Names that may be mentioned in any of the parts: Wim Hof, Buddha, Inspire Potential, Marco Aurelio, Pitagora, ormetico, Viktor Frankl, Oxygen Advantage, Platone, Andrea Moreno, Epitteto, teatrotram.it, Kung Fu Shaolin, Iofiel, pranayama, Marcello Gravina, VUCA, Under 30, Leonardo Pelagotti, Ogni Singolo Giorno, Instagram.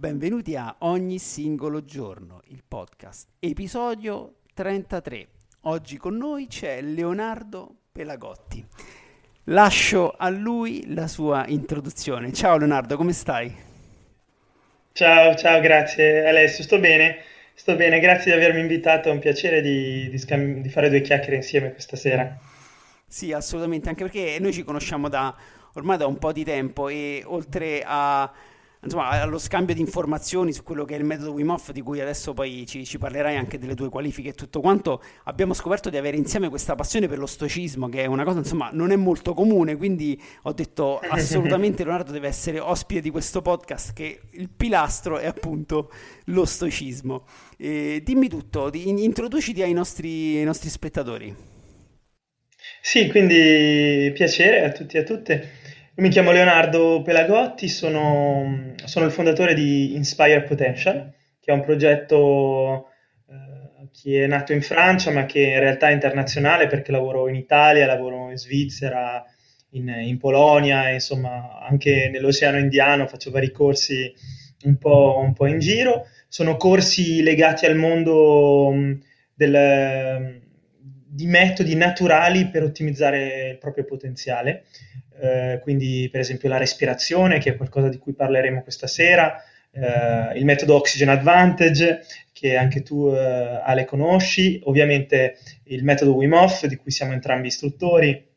Benvenuti a Ogni Singolo Giorno, il podcast, episodio 33. Oggi con noi c'è Leonardo Pelagotti. Lascio a lui la sua introduzione. Ciao Leonardo, come stai? Ciao, grazie Alessio, sto bene, grazie di avermi invitato, è un piacere di fare due chiacchiere insieme questa sera. Sì, assolutamente, anche perché noi ci conosciamo ormai da un po' di tempo e oltre a... Insomma, allo scambio di informazioni su quello che è il metodo Wim Hof, di cui adesso poi ci parlerai anche delle tue qualifiche e tutto quanto, abbiamo scoperto di avere insieme questa passione per lo stoicismo, che è una cosa, insomma, non è molto comune, quindi ho detto assolutamente Leonardo deve essere ospite di questo podcast, che il pilastro è appunto lo stoicismo. Dimmi tutto, introduciti ai nostri spettatori. Sì, quindi piacere a tutti e a tutte. Mi chiamo Leonardo Pelagotti, sono il fondatore di Inspire Potential, che è un progetto che è nato in Francia, ma che in realtà è internazionale, perché lavoro in Italia, lavoro in Svizzera, in Polonia, insomma anche nell'Oceano Indiano, faccio vari corsi un po' in giro. Sono corsi legati al mondo di metodi naturali per ottimizzare il proprio potenziale. Quindi per esempio la respirazione, che è qualcosa di cui parleremo questa sera, il metodo Oxygen Advantage, che anche tu Ale conosci, ovviamente il metodo Wim Hof, di cui siamo entrambi istruttori,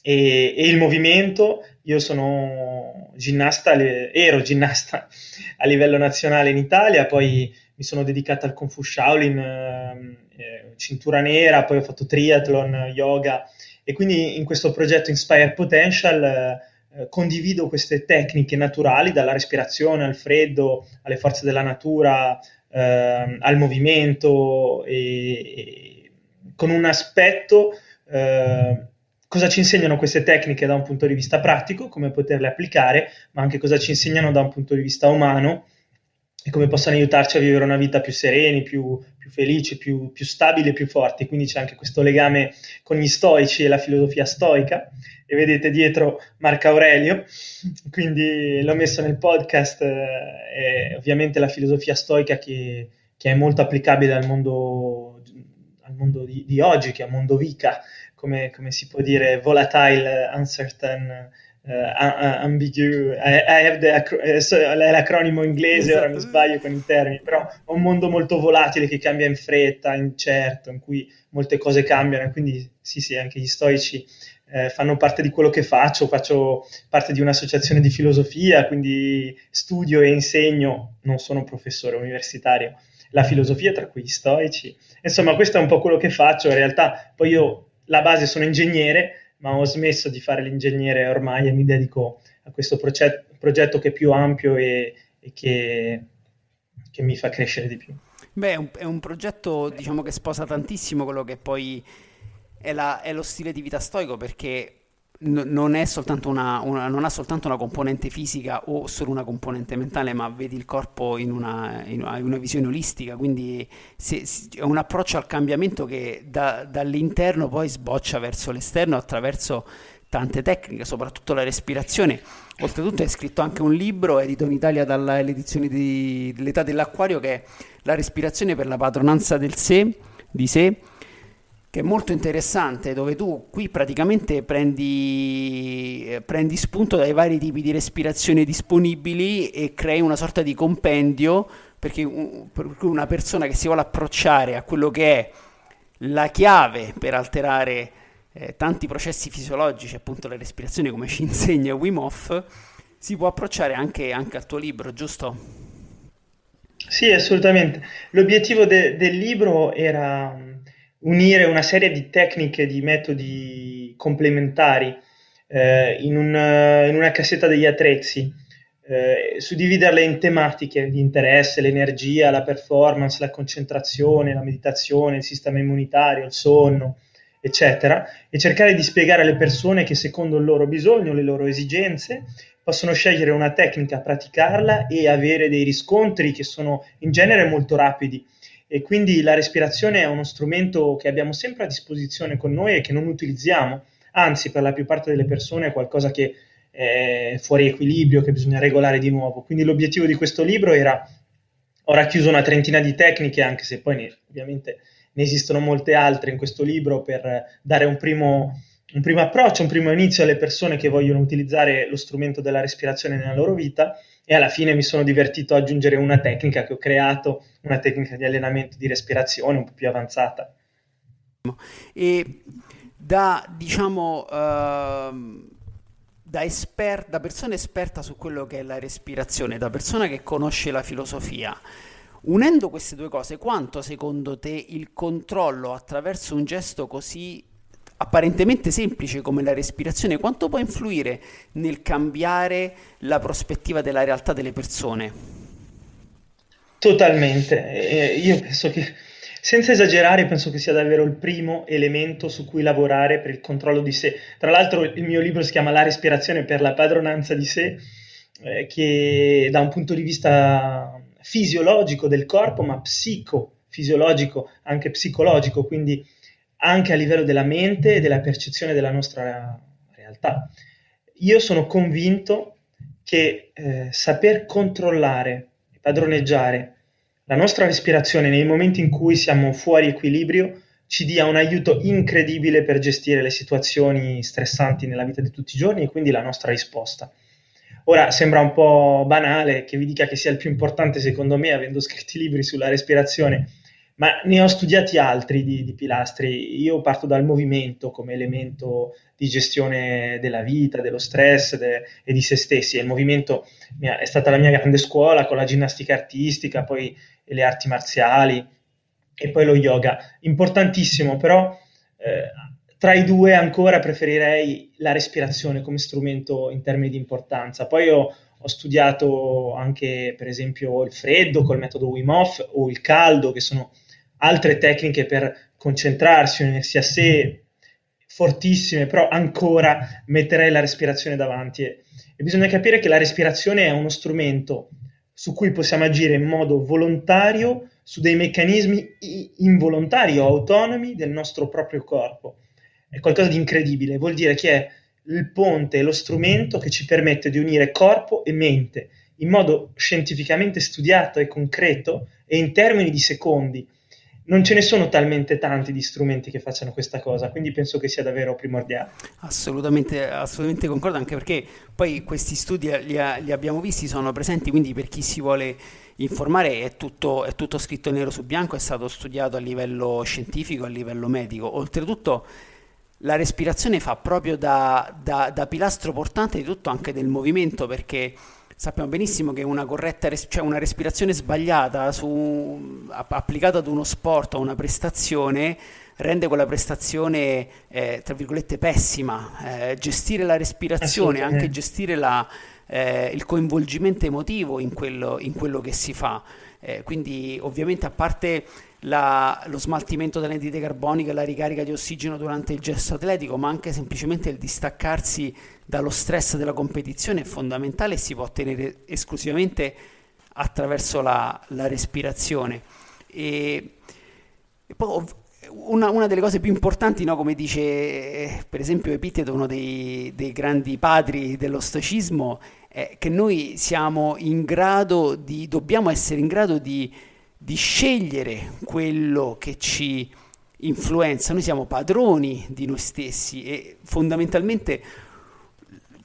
e il movimento. Io ero ginnasta a livello nazionale in Italia, poi mi sono dedicata al Kung Fu Shaolin, cintura nera, poi ho fatto triathlon, yoga. E quindi in questo progetto Inspire Potential condivido queste tecniche naturali, dalla respirazione al freddo, alle forze della natura, al movimento, e con un aspetto, cosa ci insegnano queste tecniche da un punto di vista pratico, come poterle applicare, ma anche cosa ci insegnano da un punto di vista umano e come possono aiutarci a vivere una vita più sereni, più felici, più stabili, più forti. Quindi c'è anche questo legame con gli stoici e la filosofia stoica, e vedete dietro Marco Aurelio, quindi l'ho messo nel podcast, ovviamente la filosofia stoica che è molto applicabile al mondo di oggi, che è un mondo VUCA, come si può dire, volatile, uncertain, ambiguous. I have l'acronimo inglese, esatto. Ora mi sbaglio con i termini, però è un mondo molto volatile che cambia in fretta, incerto, in cui molte cose cambiano, quindi sì, anche gli stoici fanno parte di quello che faccio parte di un'associazione di filosofia, quindi studio e insegno, non sono professore universitario, la filosofia tra cui gli stoici, insomma questo è un po' quello che faccio in realtà. Poi io la base sono ingegnere, ma ho smesso di fare l'ingegnere ormai e mi dedico a questo progetto che è più ampio e che mi fa crescere di più. Beh, è un progetto, diciamo, che sposa tantissimo quello che poi è lo stile di vita stoico, perché non è soltanto non ha soltanto una componente fisica o solo una componente mentale, ma vedi il corpo in una visione olistica, quindi è un approccio al cambiamento che dall'interno poi sboccia verso l'esterno attraverso tante tecniche, soprattutto la respirazione. Oltretutto hai scritto anche un libro, edito in Italia dall'edizione dell'Età dell'Acquario, che è La respirazione per la padronanza del sé, di sé, che è molto interessante, dove tu qui praticamente prendi spunto dai vari tipi di respirazione disponibili e crei una sorta di compendio, perché per cui una persona che si vuole approcciare a quello che è la chiave per alterare tanti processi fisiologici, appunto la respirazione come ci insegna Wim Hof, si può approcciare anche al tuo libro, giusto? Sì, assolutamente. L'obiettivo del libro era unire una serie di tecniche, di metodi complementari in una cassetta degli attrezzi, suddividerle in tematiche di interesse, l'energia, la performance, la concentrazione, la meditazione, il sistema immunitario, il sonno, eccetera, e cercare di spiegare alle persone che secondo il loro bisogno, le loro esigenze, possono scegliere una tecnica, praticarla e avere dei riscontri che sono in genere molto rapidi. E quindi la respirazione è uno strumento che abbiamo sempre a disposizione con noi e che non utilizziamo, anzi per la più parte delle persone è qualcosa che è fuori equilibrio, che bisogna regolare di nuovo. Quindi l'obiettivo di questo libro era, ho racchiuso una trentina di tecniche, anche se poi ovviamente ne esistono molte altre in questo libro, per dare un primo approccio, un primo inizio alle persone che vogliono utilizzare lo strumento della respirazione nella loro vita. E alla fine mi sono divertito ad aggiungere una tecnica che ho creato, una tecnica di allenamento di respirazione un po' più avanzata. E da persona esperta su quello che è la respirazione, da persona che conosce la filosofia, unendo queste due cose, quanto secondo te il controllo attraverso un gesto così apparentemente semplice come la respirazione, quanto può influire nel cambiare la prospettiva della realtà delle persone? Totalmente. Io penso che, senza esagerare, penso che sia davvero il primo elemento su cui lavorare per il controllo di sé. Tra l'altro il mio libro si chiama La respirazione per la padronanza di sé, che da un punto di vista fisiologico del corpo, ma psicofisiologico, anche psicologico, quindi anche a livello della mente e della percezione della nostra realtà. Io sono convinto che saper controllare e padroneggiare la nostra respirazione nei momenti in cui siamo fuori equilibrio ci dia un aiuto incredibile per gestire le situazioni stressanti nella vita di tutti i giorni e quindi la nostra risposta. Ora sembra un po' banale che vi dica che sia il più importante, secondo me, avendo scritto libri sulla respirazione, ma ne ho studiati altri di pilastri. Io parto dal movimento come elemento di gestione della vita, dello stress e di se stessi. E il movimento è stata la mia grande scuola, con la ginnastica artistica, poi le arti marziali e poi lo yoga. Importantissimo, però tra i due ancora preferirei la respirazione come strumento in termini di importanza. Poi ho studiato anche, per esempio, il freddo col metodo Wim Hof o il caldo, che sono altre tecniche per concentrarsi, unirsi a sé, fortissime, però ancora metterei la respirazione davanti. E bisogna capire che la respirazione è uno strumento su cui possiamo agire in modo volontario su dei meccanismi involontari o autonomi del nostro proprio corpo. È qualcosa di incredibile, vuol dire che è il ponte, lo strumento che ci permette di unire corpo e mente in modo scientificamente studiato e concreto e in termini di secondi. Non ce ne sono talmente tanti di strumenti che facciano questa cosa, quindi penso che sia davvero primordiale. Assolutamente, assolutamente concordo, anche perché poi questi studi li abbiamo visti, sono presenti, quindi per chi si vuole informare è tutto scritto nero su bianco, è stato studiato a livello scientifico, a livello medico. Oltretutto la respirazione fa proprio da pilastro portante di tutto, anche del movimento, perché sappiamo benissimo che una respirazione sbagliata applicata ad uno sport o a una prestazione rende quella prestazione tra virgolette pessima. Gestire la respirazione, anche gestire il coinvolgimento emotivo in quello che si fa, quindi ovviamente, a parte lo smaltimento dell'anidride carbonica, la ricarica di ossigeno durante il gesto atletico, ma anche semplicemente il distaccarsi dallo stress della competizione è fondamentale e si può ottenere esclusivamente attraverso la respirazione. E poi una delle cose più importanti, no? Come dice per esempio Epitteto, uno dei grandi padri dello stoicismo, è che noi dobbiamo essere in grado di scegliere quello che ci influenza. Noi siamo padroni di noi stessi e fondamentalmente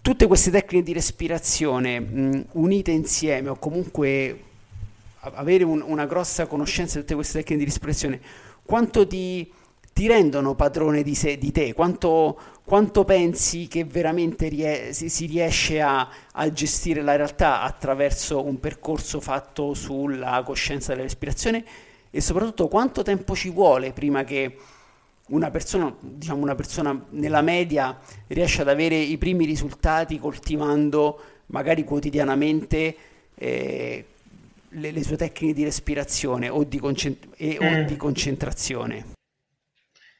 tutte queste tecniche di respirazione unite insieme, o comunque avere una grossa conoscenza di tutte queste tecniche di respirazione, quanto ti rendono padrone di sé, di te? Quanto pensi che veramente si riesce a gestire la realtà attraverso un percorso fatto sulla coscienza della respirazione? E soprattutto quanto tempo ci vuole prima che una persona nella media riesce ad avere i primi risultati coltivando magari quotidianamente le sue tecniche di respirazione o di concentrazione?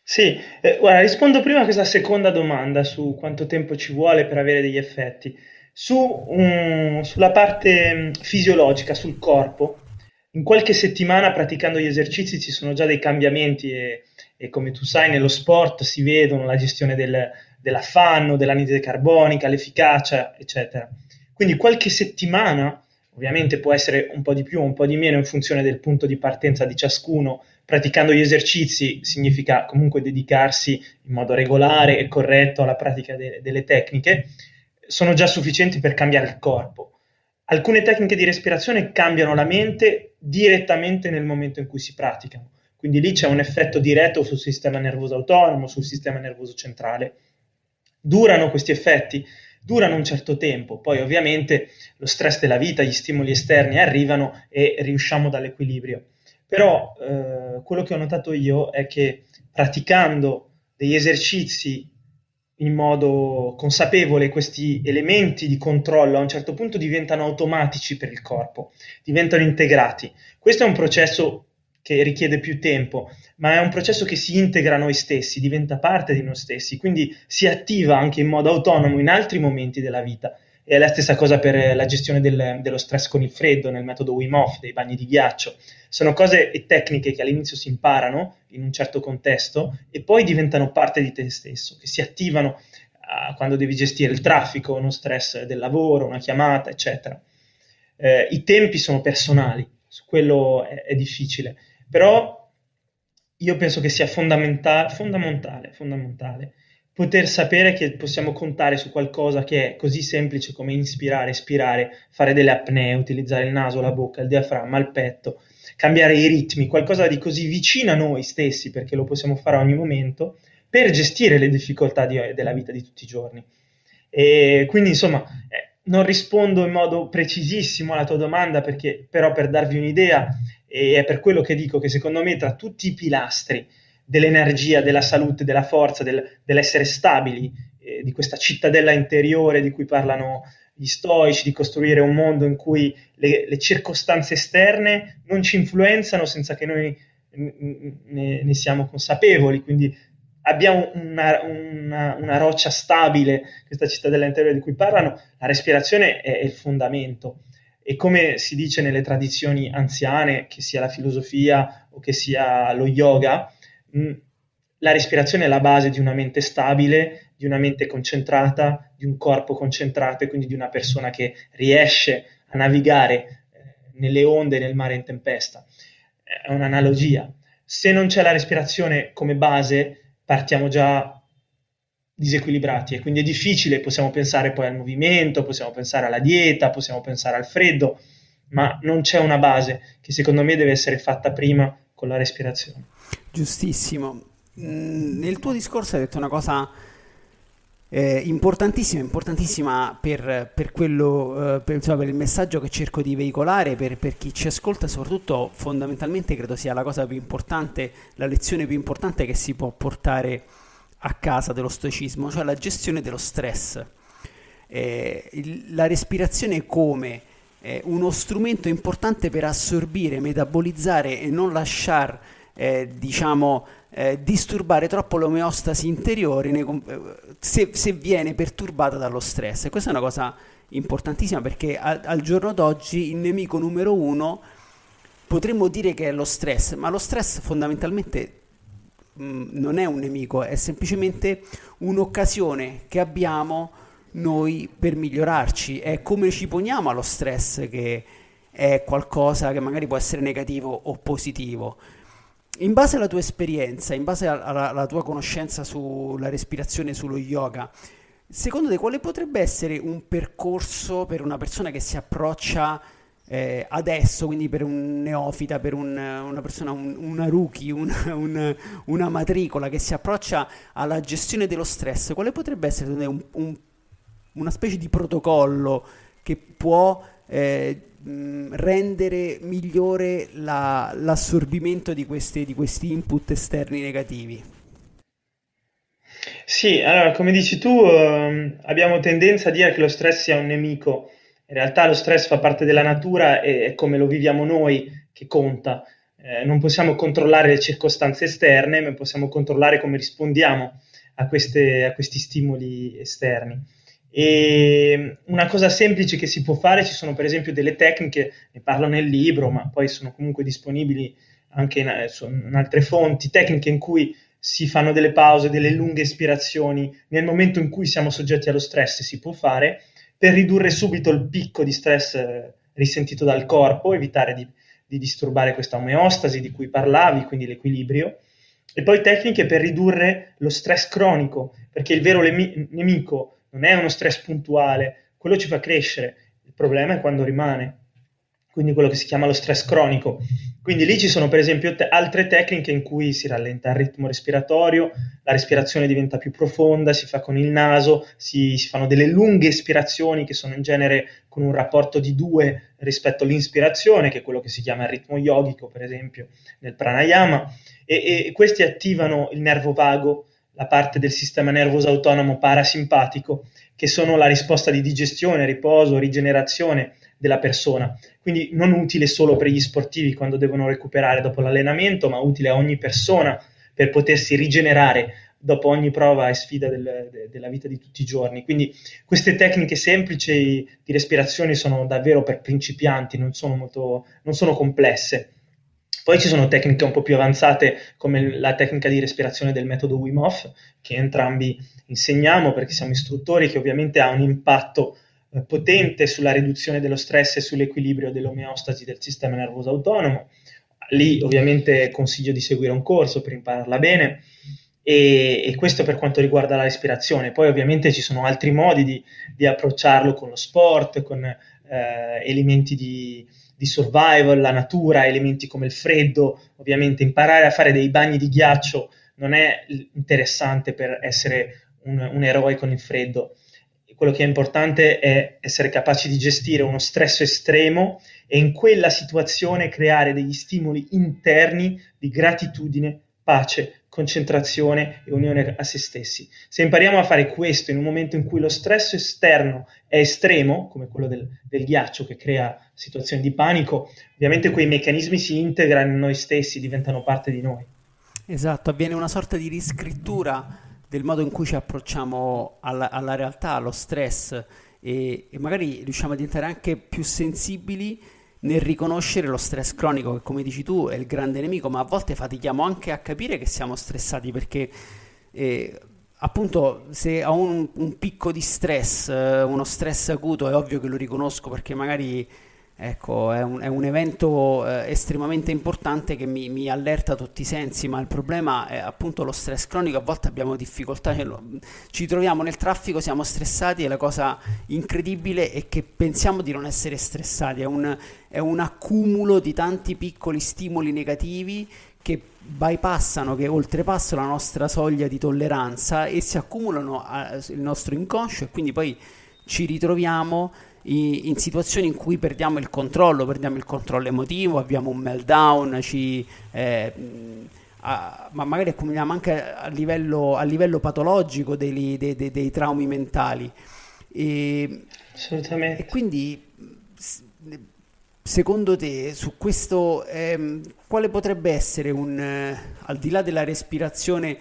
Sì, guarda, rispondo prima a questa seconda domanda su quanto tempo ci vuole per avere degli effetti. Sulla parte fisiologica, sul corpo, in qualche settimana praticando gli esercizi ci sono già dei cambiamenti e come tu sai nello sport si vedono la gestione dell'affanno, dell'anidride carbonica, l'efficacia, eccetera. Quindi qualche settimana, ovviamente può essere un po' di più o un po' di meno in funzione del punto di partenza di ciascuno. Praticando gli esercizi significa comunque dedicarsi in modo regolare e corretto alla pratica delle tecniche, sono già sufficienti per cambiare il corpo. Alcune tecniche di respirazione cambiano la mente direttamente nel momento in cui si praticano, quindi lì c'è un effetto diretto sul sistema nervoso autonomo, sul sistema nervoso centrale. Durano questi effetti? Durano un certo tempo, poi ovviamente lo stress della vita, gli stimoli esterni arrivano e riusciamo dall'equilibrio. Però quello che ho notato io è che praticando degli esercizi in modo consapevole, questi elementi di controllo a un certo punto diventano automatici per il corpo, diventano integrati. Questo è un processo che richiede più tempo, ma è un processo che si integra a noi stessi, diventa parte di noi stessi, quindi si attiva anche in modo autonomo in altri momenti della vita. È la stessa cosa per la gestione dello stress con il freddo nel metodo Wim Hof, dei bagni di ghiaccio. Sono cose e tecniche che all'inizio si imparano in un certo contesto e poi diventano parte di te stesso, che si attivano quando devi gestire il traffico, uno stress del lavoro, una chiamata, eccetera. I tempi sono personali, su quello è difficile, però io penso che sia fondamentale poter sapere che possiamo contare su qualcosa che è così semplice come inspirare, espirare, fare delle apnee, utilizzare il naso, la bocca, il diaframma, il petto, cambiare i ritmi, qualcosa di così vicino a noi stessi, perché lo possiamo fare a ogni momento, per gestire le difficoltà della vita di tutti i giorni. E quindi insomma, non rispondo in modo precisissimo alla tua domanda, perché però per darvi un'idea, e è per quello che dico che secondo me tra tutti i pilastri dell'energia, della salute, della forza, dell'essere stabili, di questa cittadella interiore di cui parlano gli stoici, di costruire un mondo in cui le circostanze esterne non ci influenzano senza che noi ne siamo consapevoli, quindi abbiamo una roccia stabile, questa cittadella interiore di cui parlano, la respirazione è il fondamento. E come si dice nelle tradizioni anziane, che sia la filosofia o che sia lo yoga, la respirazione è la base di una mente stabile, di una mente concentrata, di un corpo concentrato e quindi di una persona che riesce a navigare nelle onde, nel mare in tempesta. È un'analogia. Se non c'è la respirazione come base, partiamo già disequilibrati e quindi è difficile, possiamo pensare poi al movimento, possiamo pensare alla dieta, possiamo pensare al freddo, ma non c'è una base che secondo me deve essere fatta prima con la respirazione. Giustissimo. Nel tuo discorso hai detto una cosa importantissima per quello, insomma, per il messaggio che cerco di veicolare per chi ci ascolta, soprattutto fondamentalmente credo sia la cosa più importante, la lezione più importante che si può portare a casa dello stoicismo, cioè la gestione dello stress, la respirazione come uno strumento importante per assorbire, metabolizzare e non lasciar disturbare troppo l'omeostasi interiore se viene perturbata dallo stress. E questa è una cosa importantissima, perché al giorno d'oggi il nemico numero uno potremmo dire che è lo stress, ma lo stress fondamentalmente non è un nemico, è semplicemente un'occasione che abbiamo noi per migliorarci. È come ci poniamo allo stress che è qualcosa che magari può essere negativo o positivo. In base alla tua esperienza, in base alla tua conoscenza sulla respirazione, sullo yoga, secondo te quale potrebbe essere un percorso per una persona che si approccia adesso, quindi per un neofita, per una persona, una rookie, una matricola che si approccia alla gestione dello stress? Quale potrebbe essere una specie di protocollo che può rendere migliore l'assorbimento di questi input esterni negativi? Sì, allora, come dici tu, abbiamo tendenza a dire che lo stress sia un nemico. In realtà lo stress fa parte della natura e è come lo viviamo noi che conta. Non possiamo controllare le circostanze esterne, ma possiamo controllare come rispondiamo a questi stimoli esterni. E una cosa semplice che si può fare, ci sono per esempio delle tecniche, ne parlo nel libro, ma poi sono comunque disponibili anche in altre fonti, tecniche in cui si fanno delle pause, delle lunghe ispirazioni nel momento in cui siamo soggetti allo stress, si può fare per ridurre subito il picco di stress risentito dal corpo, evitare di disturbare questa omeostasi di cui parlavi, quindi l'equilibrio, e poi tecniche per ridurre lo stress cronico, perché il vero nemico non è uno stress puntuale, quello ci fa crescere, il problema è quando rimane, quindi quello che si chiama lo stress cronico. Quindi lì ci sono per esempio altre tecniche in cui si rallenta il ritmo respiratorio, la respirazione diventa più profonda, si fa con il naso, si fanno delle lunghe ispirazioni che sono in genere con un rapporto di 2 rispetto all'inspirazione, che è quello che si chiama il ritmo yogico per esempio nel pranayama, e questi attivano il nervo vago, la parte del sistema nervoso autonomo parasimpatico, che sono la risposta di digestione, riposo, rigenerazione della persona, quindi non utile solo per gli sportivi quando devono recuperare dopo l'allenamento, ma utile a ogni persona per potersi rigenerare dopo ogni prova e sfida della vita di tutti i giorni. Quindi queste tecniche semplici di respirazione sono davvero per principianti, non sono complesse. Poi ci sono tecniche un po' più avanzate, come la tecnica di respirazione del metodo Wim Hof, che entrambi insegniamo perché siamo istruttori, che ovviamente ha un impatto potente sulla riduzione dello stress e sull'equilibrio dell'omeostasi del sistema nervoso autonomo. Lì ovviamente consiglio di seguire un corso per impararla bene, e questo per quanto riguarda la respirazione. Poi ovviamente ci sono altri modi di approcciarlo, con lo sport, con elementi di survival, la natura, elementi come il freddo. Ovviamente imparare a fare dei bagni di ghiaccio non è interessante per essere un eroe con il freddo. Quello che è importante è essere capaci di gestire uno stress estremo e in quella situazione creare degli stimoli interni di gratitudine, pace, concentrazione e unione a se stessi. Se impariamo a fare questo in un momento in cui lo stress esterno è estremo, come quello del ghiaccio che crea situazioni di panico, ovviamente quei meccanismi si integrano in noi stessi, diventano parte di noi. Esatto, avviene una sorta di riscrittura del modo in cui ci approcciamo alla realtà, allo stress, e magari riusciamo a diventare anche più sensibili nel riconoscere lo stress cronico, che come dici tu è il grande nemico, ma a volte fatichiamo anche a capire che siamo stressati, perché appunto se ho un picco di stress, uno stress acuto, è ovvio che lo riconosco, perché magari ecco, è un evento estremamente importante che mi allerta a tutti i sensi, ma il problema è appunto lo stress cronico. A volte abbiamo difficoltà, ci troviamo nel traffico, siamo stressati, e la cosa incredibile è che pensiamo di non essere stressati, è un accumulo di tanti piccoli stimoli negativi che bypassano, che oltrepassano la nostra soglia di tolleranza e si accumulano il nostro inconscio, e quindi poi ci ritroviamo in situazioni in cui perdiamo il controllo emotivo, abbiamo un meltdown, ma magari accumuliamo anche a livello patologico dei traumi mentali. Assolutamente. E quindi, secondo te, su questo quale potrebbe essere al di là della respirazione,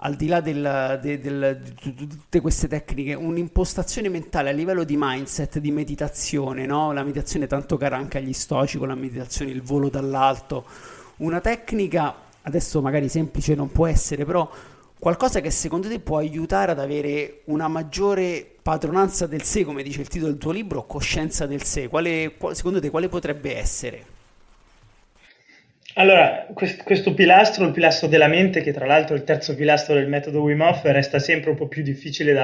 al di là di tutte queste tecniche, un'impostazione mentale a livello di mindset, di meditazione, no? La meditazione tanto cara anche agli stoici, con la meditazione, il volo dall'alto, una tecnica, adesso magari semplice non può essere, però qualcosa che secondo te può aiutare ad avere una maggiore padronanza del sé, come dice il titolo del tuo libro, coscienza del sé. Secondo te quale potrebbe essere? Allora, questo pilastro, il pilastro della mente, che tra l'altro è il terzo pilastro del metodo Wim Hof, resta sempre un po' più difficile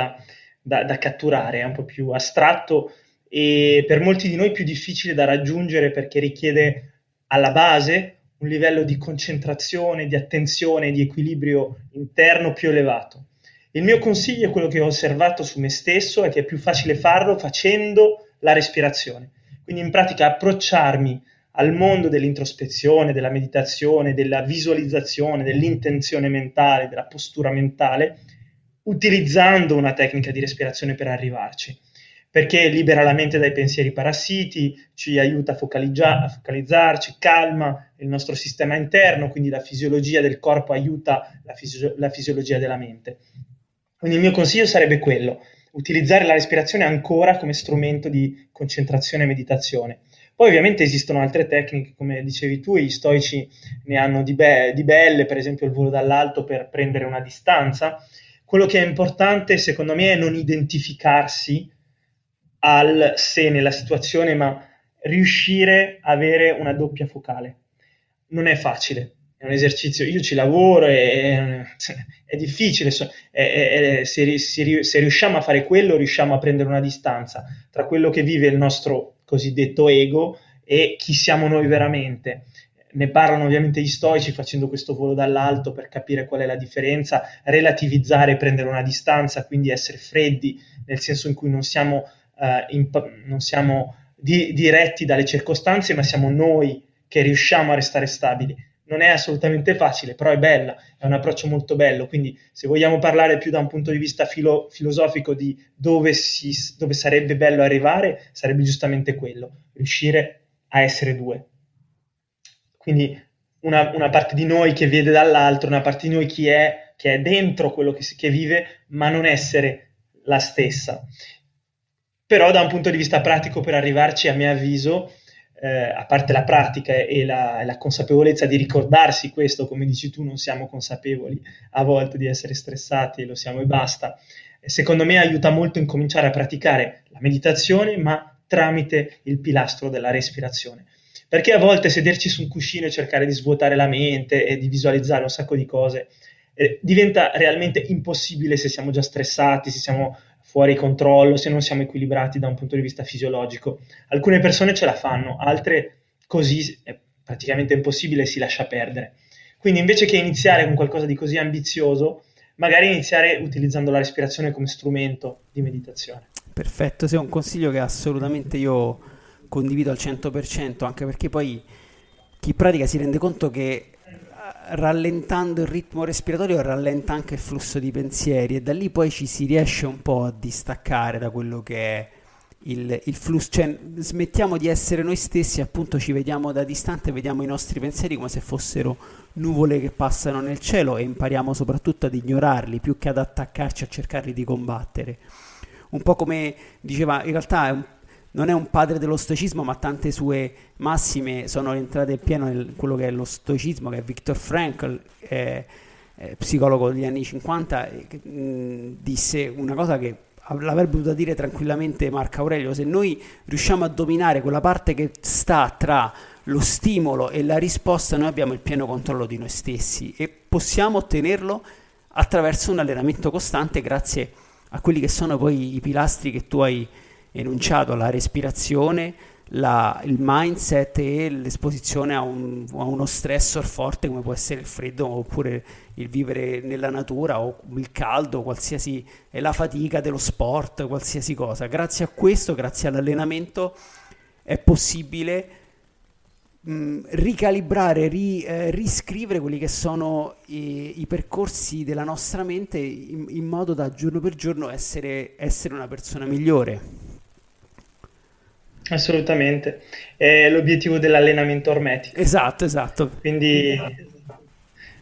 da catturare, è un po' più astratto e per molti di noi più difficile da raggiungere, perché richiede alla base un livello di concentrazione, di attenzione, di equilibrio interno più elevato. Il mio consiglio è quello che ho osservato su me stesso, è che è più facile farlo facendo la respirazione, quindi in pratica approcciarmi al mondo dell'introspezione, della meditazione, della visualizzazione, dell'intenzione mentale, della postura mentale, utilizzando una tecnica di respirazione per arrivarci. perché libera la mente dai pensieri parassiti, ci aiuta a focalizzarci, calma il nostro sistema interno, quindi la fisiologia del corpo aiuta la fisiologia della mente. Quindi il mio consiglio sarebbe quello, utilizzare la respirazione ancora come strumento di concentrazione e meditazione. Poi ovviamente esistono altre tecniche, come dicevi tu, gli stoici ne hanno di belle, per esempio il volo dall'alto per prendere una distanza. Quello che è importante secondo me è non identificarsi al sé nella situazione, ma riuscire a avere una doppia focale. Non è facile, è un esercizio, io ci lavoro, è difficile, se riusciamo a fare quello riusciamo a prendere una distanza tra quello che vive il nostro cosiddetto ego e chi siamo noi veramente. Ne parlano ovviamente gli stoici facendo questo volo dall'alto per capire qual è la differenza, relativizzare, prendere una distanza, quindi essere freddi, nel senso in cui non siamo diretti dalle circostanze, ma siamo noi che riusciamo a restare stabili. Non è assolutamente facile, però è bella, è un approccio molto bello, quindi se vogliamo parlare più da un punto di vista filosofico di dove sarebbe bello arrivare, sarebbe giustamente quello, riuscire a essere due. Quindi una parte di noi che vede dall'altro, una parte di noi che è dentro quello che vive, ma non essere la stessa. Però da un punto di vista pratico per arrivarci, a mio avviso, a parte la pratica e la consapevolezza di ricordarsi questo, come dici tu, non siamo consapevoli a volte di essere stressati, lo siamo e basta. Secondo me aiuta molto incominciare a praticare la meditazione, ma tramite il pilastro della respirazione. Perché a volte sederci su un cuscino e cercare di svuotare la mente e di visualizzare un sacco di cose diventa realmente impossibile se siamo già stressati, se siamo fuori controllo, se non siamo equilibrati da un punto di vista fisiologico. Alcune persone ce la fanno, altre così è praticamente impossibile e si lascia perdere. Quindi invece che iniziare con qualcosa di così ambizioso, magari iniziare utilizzando la respirazione come strumento di meditazione. Perfetto, è un consiglio che assolutamente io condivido al 100%, anche perché poi chi pratica si rende conto che rallentando il ritmo respiratorio rallenta anche il flusso di pensieri e da lì poi ci si riesce un po' a distaccare da quello che è il flusso, cioè smettiamo di essere noi stessi, appunto ci vediamo da distante, vediamo i nostri pensieri come se fossero nuvole che passano nel cielo e impariamo soprattutto ad ignorarli più che ad attaccarci, a cercarli di combattere. Un po' come diceva, in realtà non è un padre dello stoicismo, ma tante sue massime sono entrate in pieno in quello che è lo stoicismo, che è Viktor Frankl, psicologo degli anni 50, disse una cosa che l'avrebbe potuto dire tranquillamente Marco Aurelio: se noi riusciamo a dominare quella parte che sta tra lo stimolo e la risposta, noi abbiamo il pieno controllo di noi stessi e possiamo ottenerlo attraverso un allenamento costante grazie a quelli che sono poi i pilastri che tu hai enunciato, la respirazione, il mindset e l'esposizione a uno stressor forte come può essere il freddo oppure il vivere nella natura o il caldo, qualsiasi, e la fatica dello sport, qualsiasi cosa. Grazie a questo, grazie all'allenamento è possibile ricalibrare, riscrivere quelli che sono i percorsi della nostra mente in modo da giorno per giorno essere una persona migliore. Assolutamente, è l'obiettivo dell'allenamento ormetico. Esatto. Quindi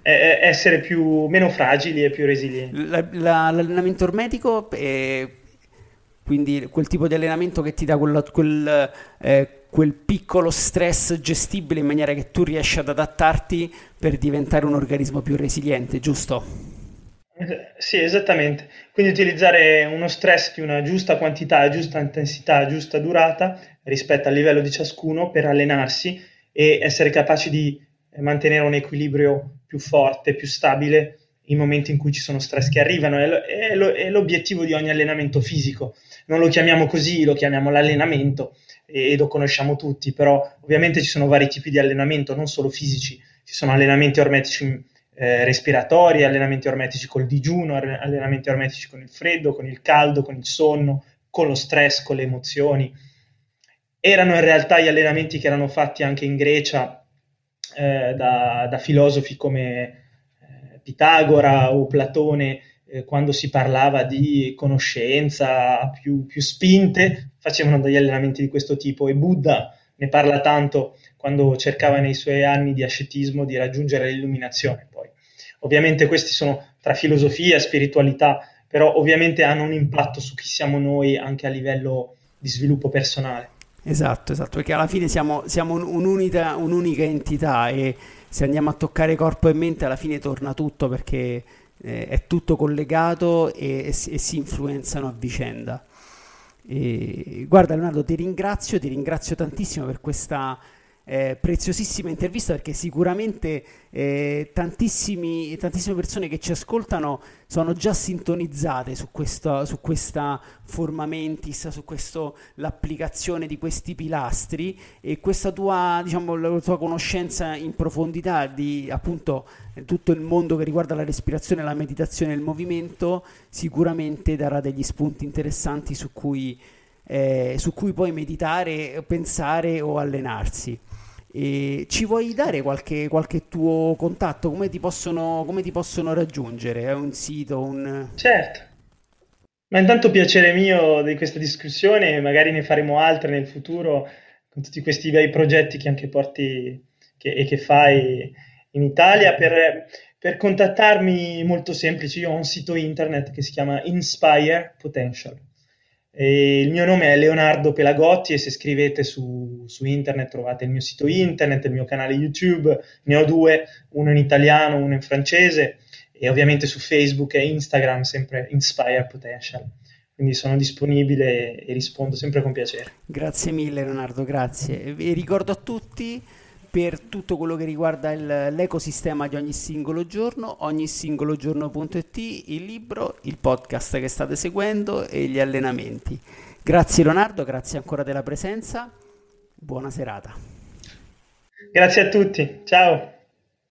essere meno fragili e più resilienti. L'allenamento ormetico è quindi quel tipo di allenamento che ti dà quel piccolo stress gestibile in maniera che tu riesci ad adattarti per diventare un organismo più resiliente, giusto? Sì, esattamente. Quindi utilizzare uno stress di una giusta quantità, giusta intensità, giusta durata rispetto al livello di ciascuno per allenarsi e essere capaci di mantenere un equilibrio più forte, più stabile in momenti in cui ci sono stress che arrivano. È l'obiettivo di ogni allenamento fisico. Non lo chiamiamo così, lo chiamiamo l'allenamento e lo conosciamo tutti, però ovviamente ci sono vari tipi di allenamento, non solo fisici. Ci sono allenamenti ormetici respiratori, allenamenti ormetici col digiuno, allenamenti ormetici con il freddo, con il caldo, con il sonno, con lo stress, con le emozioni. Erano in realtà gli allenamenti che erano fatti anche in Grecia da filosofi come Pitagora o Platone quando si parlava di conoscenza più spinte, facevano degli allenamenti di questo tipo, e Buddha ne parla tanto quando cercava nei suoi anni di ascetismo di raggiungere l'illuminazione. Poi, ovviamente questi sono tra filosofia e spiritualità, però ovviamente hanno un impatto su chi siamo noi anche a livello di sviluppo personale. Esatto, perché alla fine siamo un'unica entità, e se andiamo a toccare corpo e mente alla fine torna tutto, perché è tutto collegato e si influenzano a vicenda. E, guarda Leonardo, ti ringrazio tantissimo per questa preziosissima intervista, perché sicuramente tantissime persone che ci ascoltano sono già sintonizzate su questa forma mentis, su questo, l'applicazione di questi pilastri, e questa tua, diciamo, la tua conoscenza in profondità di appunto tutto il mondo che riguarda la respirazione, la meditazione e il movimento sicuramente darà degli spunti interessanti su cui poi meditare, pensare o allenarsi. E ci vuoi dare qualche tuo contatto? Come ti possono raggiungere? È un sito? Certo. Ma intanto piacere mio di questa discussione, magari ne faremo altre nel futuro con tutti questi bei progetti che anche porti e che fai in Italia. Per contattarmi è molto semplice, io ho un sito internet che si chiama Inspire Potential. E il mio nome è Leonardo Pelagotti, e se scrivete su internet trovate il mio sito internet, il mio canale YouTube, ne ho 2, uno in italiano, uno in francese, e ovviamente su Facebook e Instagram sempre Inspire Potential. Quindi sono disponibile e rispondo sempre con piacere. Grazie mille Leonardo, grazie. E ricordo a tutti, per tutto quello che riguarda l'ecosistema di Ogni Singolo Giorno, ognisingologiorno.it, il libro, il podcast che state seguendo e gli allenamenti. Grazie Leonardo, grazie ancora della presenza, buona serata. Grazie a tutti, ciao.